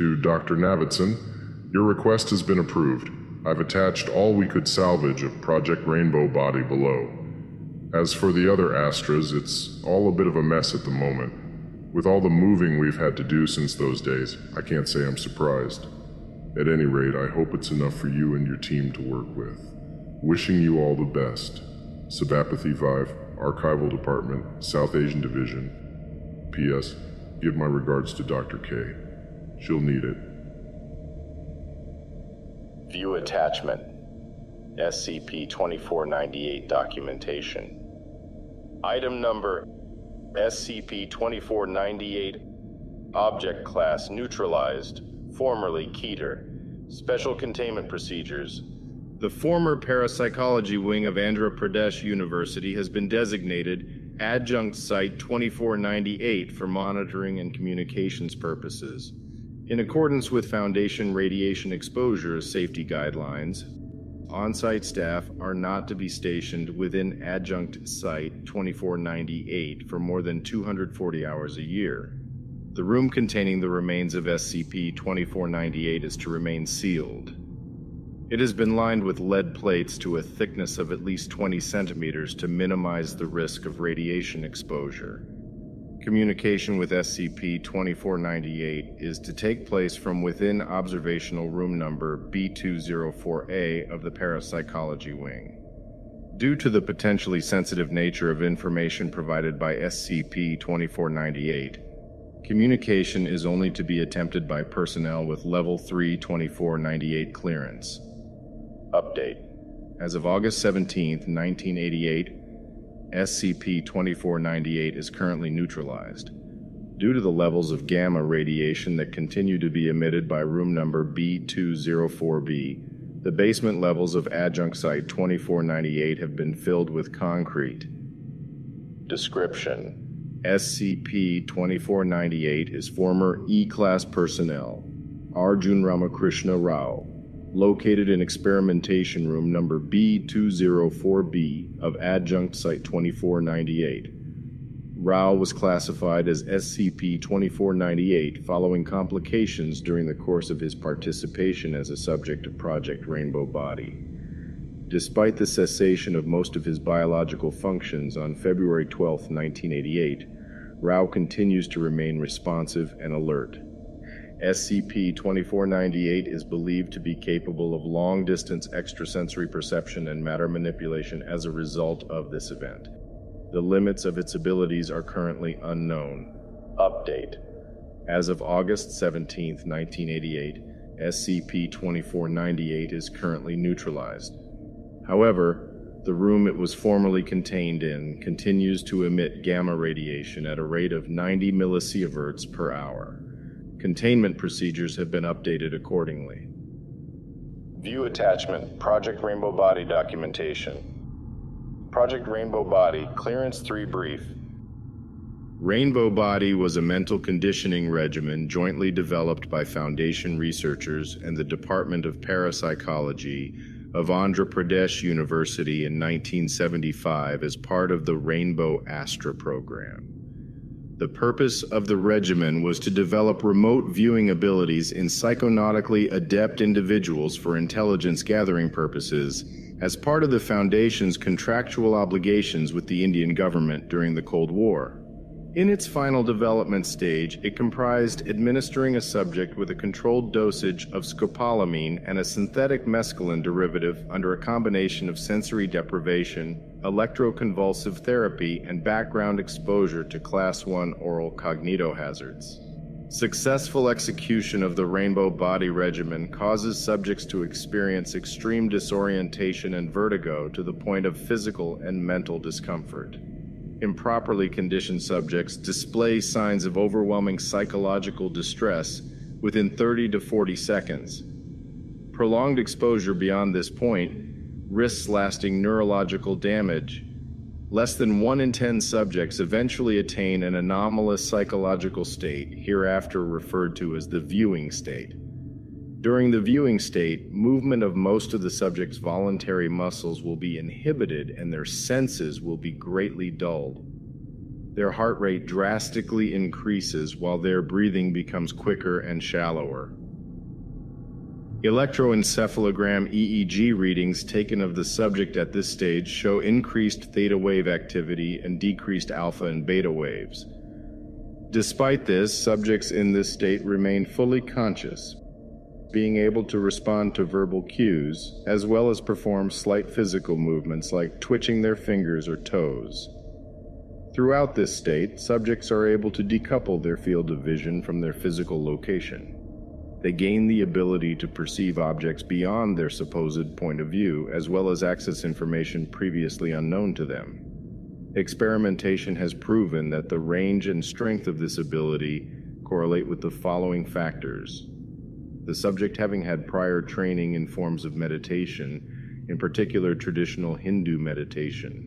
To Dr. Navidson, your request has been approved. I've attached all we could salvage of Project Rainbow Body below. As for the other Astras, it's all a bit of a mess at the moment. With all the moving we've had to do since those days, I can't say I'm surprised. At any rate, I hope it's enough for you and your team to work with. Wishing you all the best. Subapathy Vive, Archival Department, South Asian Division. P.S. Give my regards to Dr. K. She'll need it. View attachment. SCP-2498 documentation. Item number SCP-2498. Object class neutralized, formerly Keter. Special containment procedures. The former parapsychology wing of Andhra Pradesh University has been designated adjunct site 2498 for monitoring and communications purposes. In accordance with Foundation radiation exposure safety guidelines, on-site staff are not to be stationed within adjunct site 2498 for more than 240 hours a year. The room containing the remains of SCP-2498 is to remain sealed. It has been lined with lead plates to a thickness of at least 20 centimeters to minimize the risk of radiation exposure. Communication with SCP-2498 is to take place from within observational room number B204A of the parapsychology wing. Due to the potentially sensitive nature of information provided by SCP-2498, communication is only to be attempted by personnel with Level 3 2498 clearance. Update. As of August 17, 1988, SCP-2498 is currently neutralized. Due to the levels of gamma radiation that continue to be emitted by room number B204B, the basement levels of adjunct site 2498 have been filled with concrete. Description: SCP-2498 is former E-Class personnel, Arjun Ramakrishna Rao, located in experimentation room number B204B of adjunct site 2498. Rao was classified as SCP-2498 following complications during the course of his participation as a subject of Project Rainbow Body. Despite the cessation of most of his biological functions on February 12, 1988, Rao continues to remain responsive and alert. SCP-2498 is believed to be capable of long-distance extrasensory perception and matter manipulation as a result of this event. The limits of its abilities are currently unknown. Update. As of August 17, 1988, SCP-2498 is currently neutralized. However, the room it was formerly contained in continues to emit gamma radiation at a rate of 90 millisieverts per hour. Containment procedures have been updated accordingly. View attachment, Project Rainbow Body documentation. Project Rainbow Body, Clearance 3 brief. Rainbow Body was a mental conditioning regimen jointly developed by Foundation researchers and the Department of Parapsychology of Andhra Pradesh University in 1975 as part of the Rainbow Astra program. The purpose of the regimen was to develop remote viewing abilities in psychonautically adept individuals for intelligence gathering purposes as part of the Foundation's contractual obligations with the Indian government during the Cold War. In its final development stage, it comprised administering a subject with a controlled dosage of scopolamine and a synthetic mescaline derivative under a combination of sensory deprivation, electroconvulsive therapy, and background exposure to Class 1 oral cognitohazards. Successful execution of the Rainbow Body regimen causes subjects to experience extreme disorientation and vertigo to the point of physical and mental discomfort. Improperly conditioned subjects display signs of overwhelming psychological distress within 30 to 40 seconds. Prolonged exposure beyond this point risks lasting neurological damage. Less than 1 in 10 subjects eventually attain an anomalous psychological state, hereafter referred to as the viewing state. During the viewing state, movement of most of the subject's voluntary muscles will be inhibited and their senses will be greatly dulled. their heart rate drastically increases while their breathing becomes quicker and shallower. Electroencephalogram EEG readings taken of the subject at this stage show increased theta wave activity and decreased alpha and beta waves. Despite this, subjects in this state remain fully conscious, being able to respond to verbal cues, as well as perform slight physical movements like twitching their fingers or toes. Throughout this state, subjects are able to decouple their field of vision from their physical location. They gain the ability to perceive objects beyond their supposed point of view, as well as access information previously unknown to them. Experimentation has proven that the range and strength of this ability correlate with the following factors. The subject having had prior training in forms of meditation, in particular traditional Hindu meditation.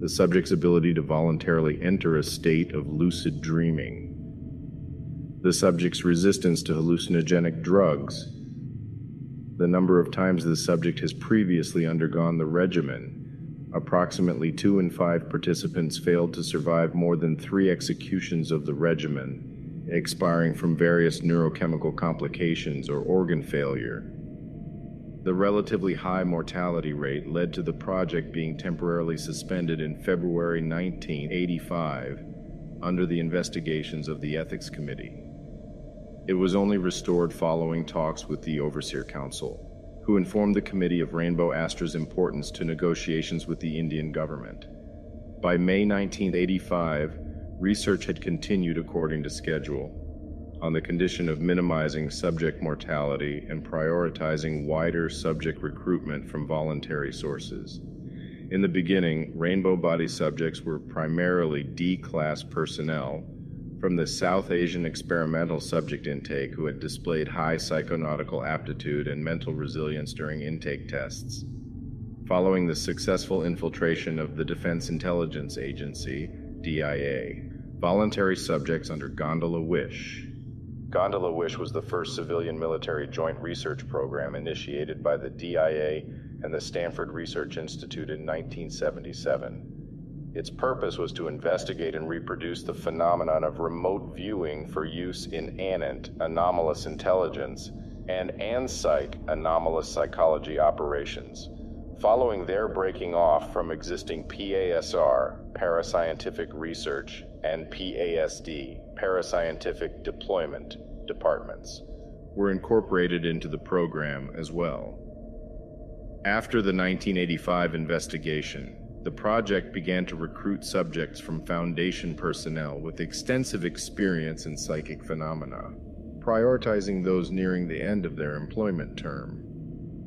The subject's ability to voluntarily enter a state of lucid dreaming. The subject's resistance to hallucinogenic drugs, the number of times the subject has previously undergone the regimen. Approximately 2 in 5 participants failed to survive more than 3 executions of the regimen, expiring from various neurochemical complications or organ failure. The relatively high mortality rate led to the project being temporarily suspended in February 1985 under the investigations of the Ethics Committee. It was only restored following talks with the Overseer Council, who informed the committee of Rainbow Astra's importance to negotiations with the Indian government. By May 1985, research had continued according to schedule, on the condition of minimizing subject mortality and prioritizing wider subject recruitment from voluntary sources. In the beginning, Rainbow Body subjects were primarily D-class personnel from the South Asian experimental subject intake who had displayed high psychonautical aptitude and mental resilience during intake tests. Following the successful infiltration of the Defense Intelligence Agency, DIA, voluntary subjects under Gondola Wish. Gondola Wish was the first civilian military joint research program initiated by the DIA and the Stanford Research Institute in 1977. Its purpose was to investigate and reproduce the phenomenon of remote viewing for use in ANINT, anomalous intelligence, and ANSIC, anomalous psychology operations, following their breaking off from existing PASR, parascientific research, and PASD, parascientific deployment departments, were incorporated into the program as well. After the 1985 investigation, the project began to recruit subjects from Foundation personnel with extensive experience in psychic phenomena, prioritizing those nearing the end of their employment term.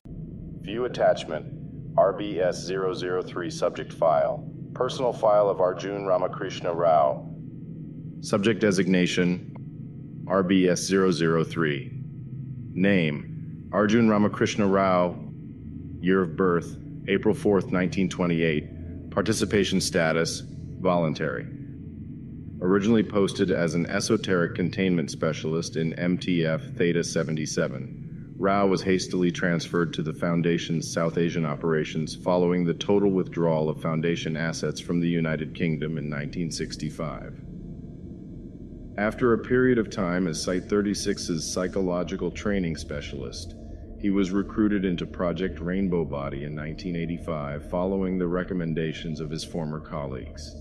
View attachment, RBS-003 subject file, personal file of Arjun Ramakrishna Rao. Subject designation, RBS-003. Name, Arjun Ramakrishna Rao. Year of birth, April 4th, 1928. Participation status, voluntary. Originally posted as an esoteric containment specialist in MTF Theta-77. Rao was hastily transferred to the Foundation's South Asian operations following the total withdrawal of Foundation assets from the United Kingdom in 1965. After a period of time as Site 36's psychological training specialist, he was recruited into Project Rainbow Body in 1985 following the recommendations of his former colleagues.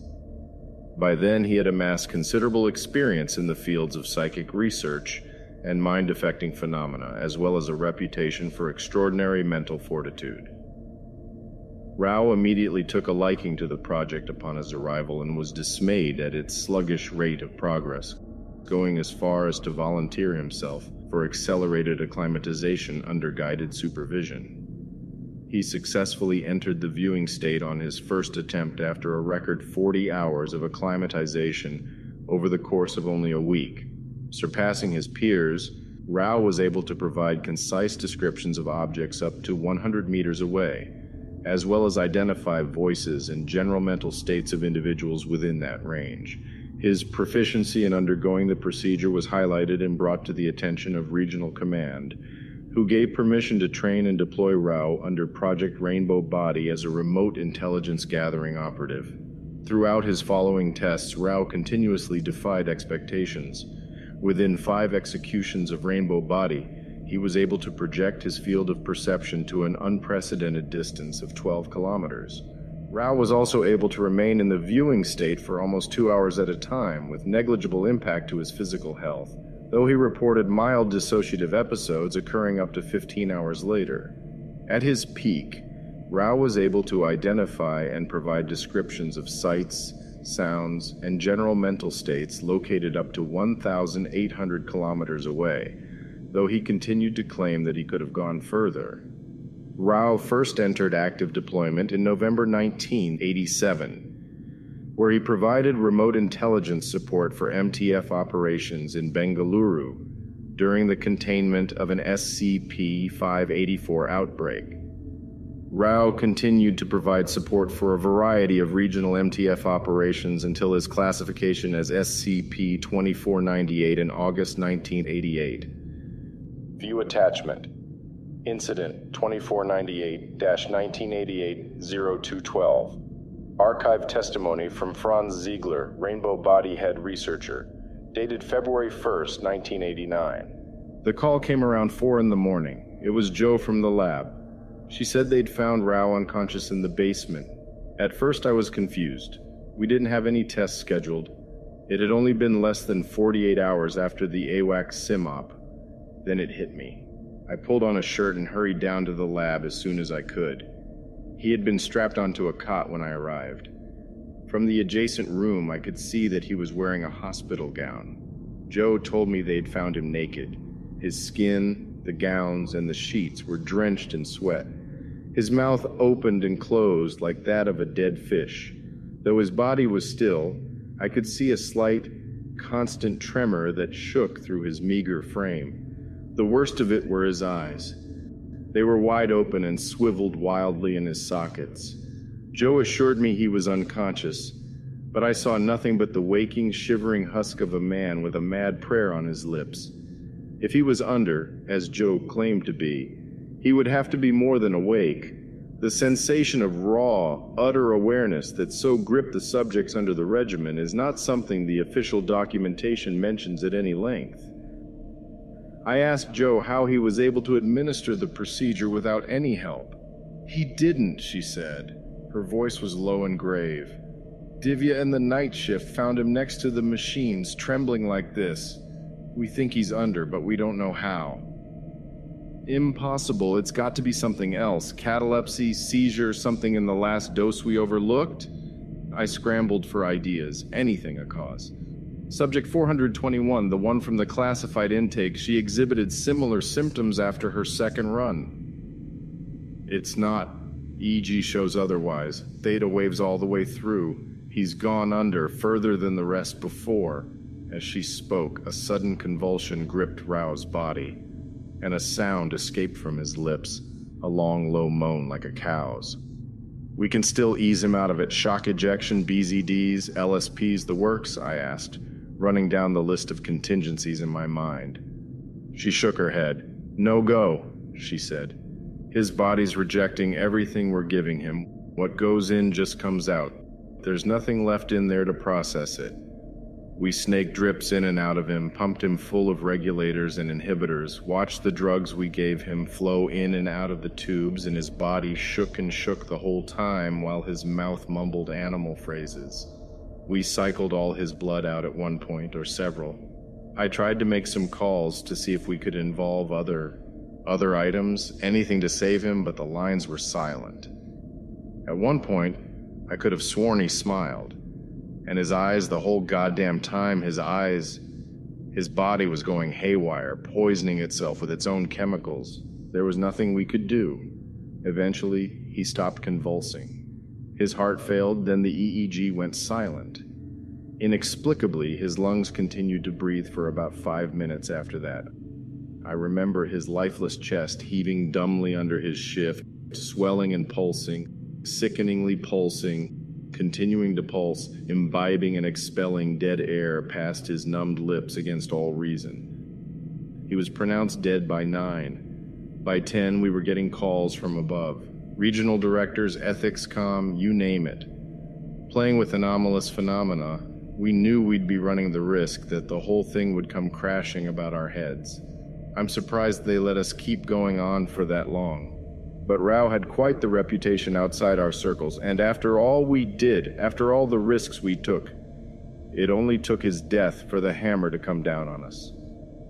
By then, he had amassed considerable experience in the fields of psychic research and mind-affecting phenomena, as well as a reputation for extraordinary mental fortitude. Rao immediately took a liking to the project upon his arrival and was dismayed at its sluggish rate of progress, going as far as to volunteer himself for accelerated acclimatization under guided supervision. He successfully entered the viewing state on his first attempt after a record 40 hours of acclimatization over the course of only a week. Surpassing his peers, Rao was able to provide concise descriptions of objects up to 100 meters away, as well as identify voices and general mental states of individuals within that range. His proficiency in undergoing the procedure was highlighted and brought to the attention of Regional Command, who gave permission to train and deploy Rao under Project Rainbow Body as a remote intelligence gathering operative. Throughout his following tests, Rao continuously defied expectations. Within 5 executions of Rainbow Body, he was able to project his field of perception to an unprecedented distance of 12 kilometers. Rao was also able to remain in the viewing state for almost 2 hours at a time, with negligible impact to his physical health, though he reported mild dissociative episodes occurring up to 15 hours later. At his peak, Rao was able to identify and provide descriptions of sights, sounds, and general mental states located up to 1,800 kilometers away, though he continued to claim that he could have gone further. Rao first entered active deployment in November 1987, where he provided remote intelligence support for MTF operations in Bengaluru during the containment of an SCP-584 outbreak. Rao continued to provide support for a variety of regional MTF operations until his classification as SCP-2498 in August 1988. View attachment. Incident 2498-1988-0212. Archive testimony from Franz Ziegler, Rainbow Body head researcher, dated February 1st, 1989. The call came around 4 in the morning. It was Joe from the lab. She said they'd found Rao unconscious in the basement. At first I was confused. We didn't have any tests scheduled. It had only been less than 48 hours after the AWACS SIM-op. Then it hit me. I pulled on a shirt and hurried down to the lab as soon as I could. He had been strapped onto a cot when I arrived. From the adjacent room, I could see that he was wearing a hospital gown. Joe told me they'd found him naked. His skin, the gowns, and the sheets were drenched in sweat. His mouth opened and closed like that of a dead fish. Though his body was still, I could see a slight, constant tremor that shook through his meager frame. The worst of it were his eyes. They were wide open and swiveled wildly in his sockets. Joe assured me he was unconscious, but I saw nothing but the waking, shivering husk of a man with a mad prayer on his lips. If he was under, as Joe claimed to be, he would have to be more than awake. The sensation of raw, utter awareness that so gripped the subjects under the regimen is not something the official documentation mentions at any length. I asked Joe how he was able to administer the procedure without any help. He didn't, she said. Her voice was low and grave. Divya and the night shift found him next to the machines, trembling like this. We think he's under, but we don't know how. Impossible. It's got to be something else. Catalepsy, seizure, something in the last dose we overlooked? I scrambled for ideas. Anything a cause. Subject 421, the one from the classified intake, she exhibited similar symptoms after her second run. It's not. EEG shows otherwise. Theta waves all the way through. He's gone under, further than the rest before. As she spoke, a sudden convulsion gripped Rao's body, and a sound escaped from his lips, a long, low moan like a cow's. We can still ease him out of it. Shock ejection, BZDs, LSPs, the works, I asked, running down the list of contingencies in my mind. She shook her head. No go, she said. His body's rejecting everything we're giving him. What goes in just comes out. There's nothing left in there to process it. We snaked drips in and out of him, pumped him full of regulators and inhibitors, watched the drugs we gave him flow in and out of the tubes, and his body shook and shook the whole time while his mouth mumbled animal phrases. We cycled all his blood out at one point, or several. I tried to make some calls to see if we could involve other items, anything to save him, but the lines were silent. At one point, I could have sworn he smiled. And his eyes, the whole goddamn time, his body was going haywire, poisoning itself with its own chemicals. There was nothing we could do. Eventually, he stopped convulsing. His heart failed, then the EEG went silent. Inexplicably, his lungs continued to breathe for about 5 minutes after that. I remember his lifeless chest heaving dumbly under his shift, swelling and pulsing, sickeningly pulsing, continuing to pulse, imbibing and expelling dead air past his numbed lips against all reason. He was pronounced dead by 9. By 10, we were getting calls from above. Regional directors, ethics comm, you name it. Playing with anomalous phenomena, we knew we'd be running the risk that the whole thing would come crashing about our heads. I'm surprised they let us keep going on for that long. But Rao had quite the reputation outside our circles, and after all we did, after all the risks we took, it only took his death for the hammer to come down on us.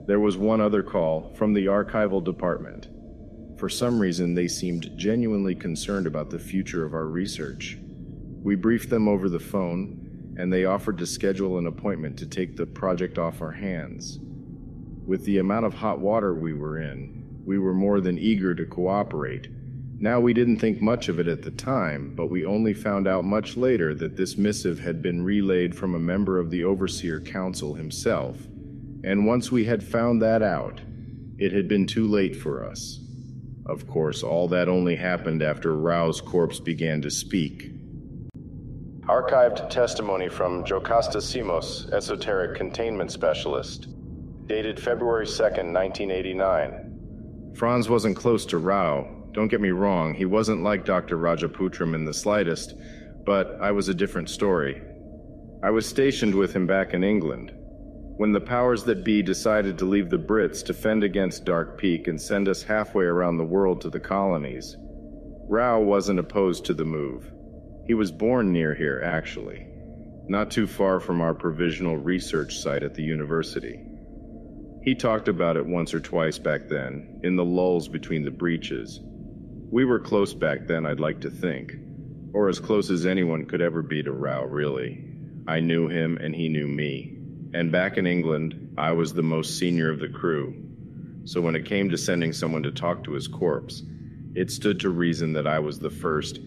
There was one other call from the archival department. For some reason, they seemed genuinely concerned about the future of our research. We briefed them over the phone, and they offered to schedule an appointment to take the project off our hands. With the amount of hot water we were in, we were more than eager to cooperate. Now, we didn't think much of it at the time, but we only found out much later that this missive had been relayed from a member of the Overseer Council himself. And once we had found that out, it had been too late for us. Of course, all that only happened after Rao's corpse began to speak. Archived testimony from Jocasta Simos, Esoteric Containment Specialist. Dated February 2nd, 1989. Franz wasn't close to Rao. Don't get me wrong, he wasn't like Dr. Rajaputram in the slightest, but I was a different story. I was stationed with him back in England. When the powers that be decided to leave the Brits to fend against Dark Peak and send us halfway around the world to the colonies, Rao wasn't opposed to the move. He was born near here, actually, not too far from our provisional research site at the university. He talked about it once or twice back then, in the lulls between the breaches. We were close back then, I'd like to think, or as close as anyone could ever be to Rao, really. I knew him and he knew me, and back in England, I was the most senior of the crew. So when it came to sending someone to talk to his corpse, it stood to reason that I was the first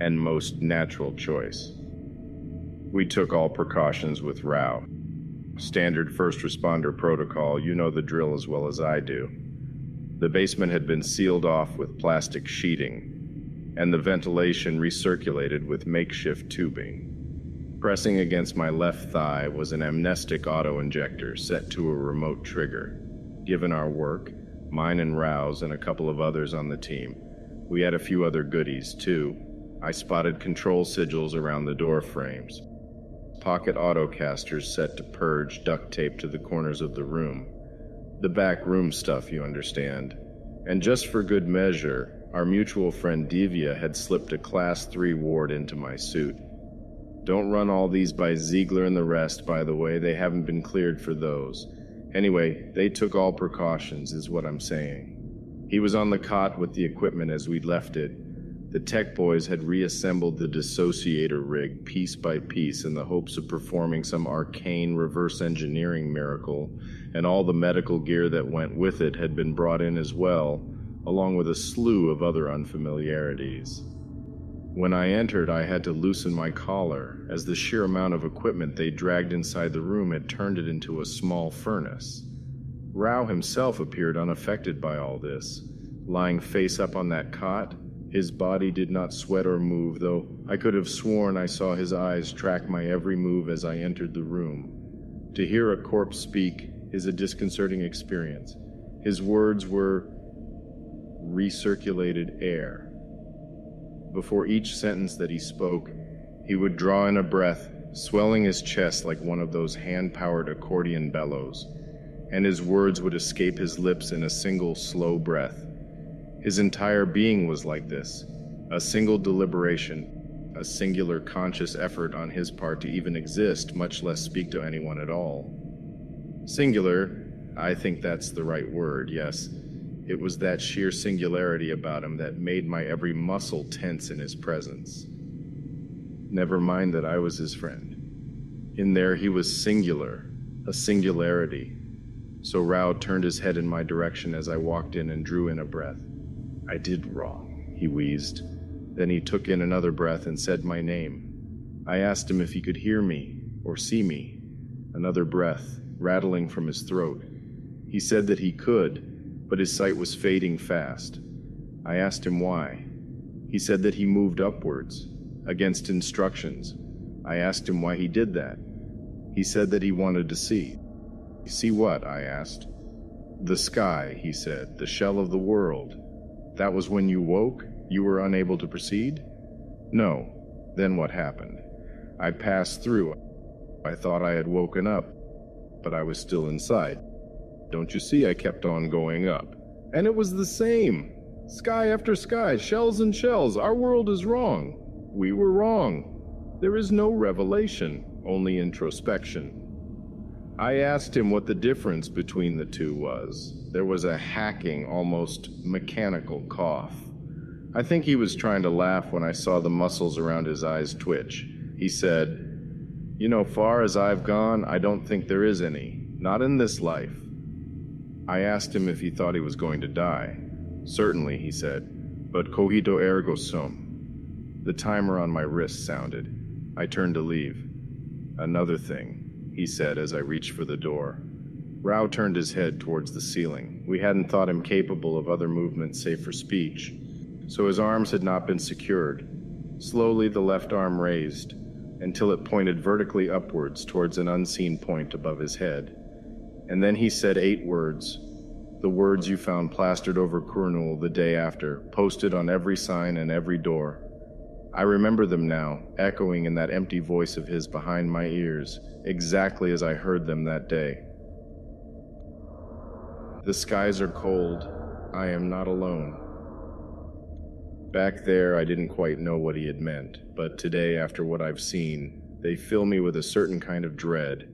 and most natural choice. We took all precautions with Rao. Standard first responder protocol, you know the drill as well as I do. The basement had been sealed off with plastic sheeting, and the ventilation recirculated with makeshift tubing. Pressing against my left thigh was an amnestic auto-injector set to a remote trigger. Given our work, mine and Rao's and a couple of others on the team, we had a few other goodies too. I spotted control sigils around the door frames. Pocket autocasters set to purge duct tape to the corners of the room. The back room stuff, you understand. And just for good measure, our mutual friend Divya had slipped a Class 3 ward into my suit. Don't run all these by Ziegler and the rest, by the way. They haven't been cleared for those. Anyway, they took all precautions, is what I'm saying. He was on the cot with the equipment as we'd left it. The tech boys had reassembled the dissociator rig piece by piece in the hopes of performing some arcane reverse engineering miracle, and all the medical gear that went with it had been brought in as well, along with a slew of other unfamiliarities. When I entered, I had to loosen my collar, as the sheer amount of equipment they dragged inside the room had turned it into a small furnace. Rao himself appeared unaffected by all this, lying face up on that cot. His body did not sweat or move, though I could have sworn I saw his eyes track my every move as I entered the room. To hear a corpse speak is a disconcerting experience. His words were recirculated air. Before each sentence that he spoke, he would draw in a breath, swelling his chest like one of those hand-powered accordion bellows, and his words would escape his lips in a single slow breath. His entire being was like this, a single deliberation, a singular conscious effort on his part to even exist, much less speak to anyone at all. Singular, I think that's the right word, yes. It was that sheer singularity about him that made my every muscle tense in his presence. Never mind that I was his friend. In there he was singular, a singularity. So Rao turned his head in my direction as I walked in and drew in a breath. I did wrong, he wheezed. Then he took in another breath and said my name. I asked him if he could hear me or see me. Another breath, rattling from his throat. He said that he could, but his sight was fading fast. I asked him why. He said that he moved upwards, against instructions. I asked him why he did that. He said that he wanted to see. See what? I asked. The sky, he said, the shell of the world. That was when you woke? You were unable to proceed? No. Then what happened? I passed through. I thought I had woken up, but I was still inside. Don't you see, I kept on going up. And it was the same. Sky after sky, shells and shells. Our world is wrong. We were wrong. There is no revelation, only introspection. I asked him what the difference between the two was. There was a hacking, almost mechanical cough. I think he was trying to laugh when I saw the muscles around his eyes twitch. He said, "You know, far as I've gone, I don't think there is any. Not in this life." I asked him if he thought he was going to die. "Certainly," he said, "but cogito ergo sum." The timer on my wrist sounded. I turned to leave. "Another thing," he said as I reached for the door. Rao turned his head towards the ceiling. We hadn't thought him capable of other movement save for speech, so his arms had not been secured. Slowly the left arm raised, until it pointed vertically upwards towards an unseen point above his head. And then he said 8 words, the words you found plastered over Kurnool the day after, posted on every sign and every door. I remember them now, echoing in that empty voice of his behind my ears, exactly as I heard them that day. "The skies are cold. I am not alone." Back there, I didn't quite know what he had meant, but today, after what I've seen, they fill me with a certain kind of dread,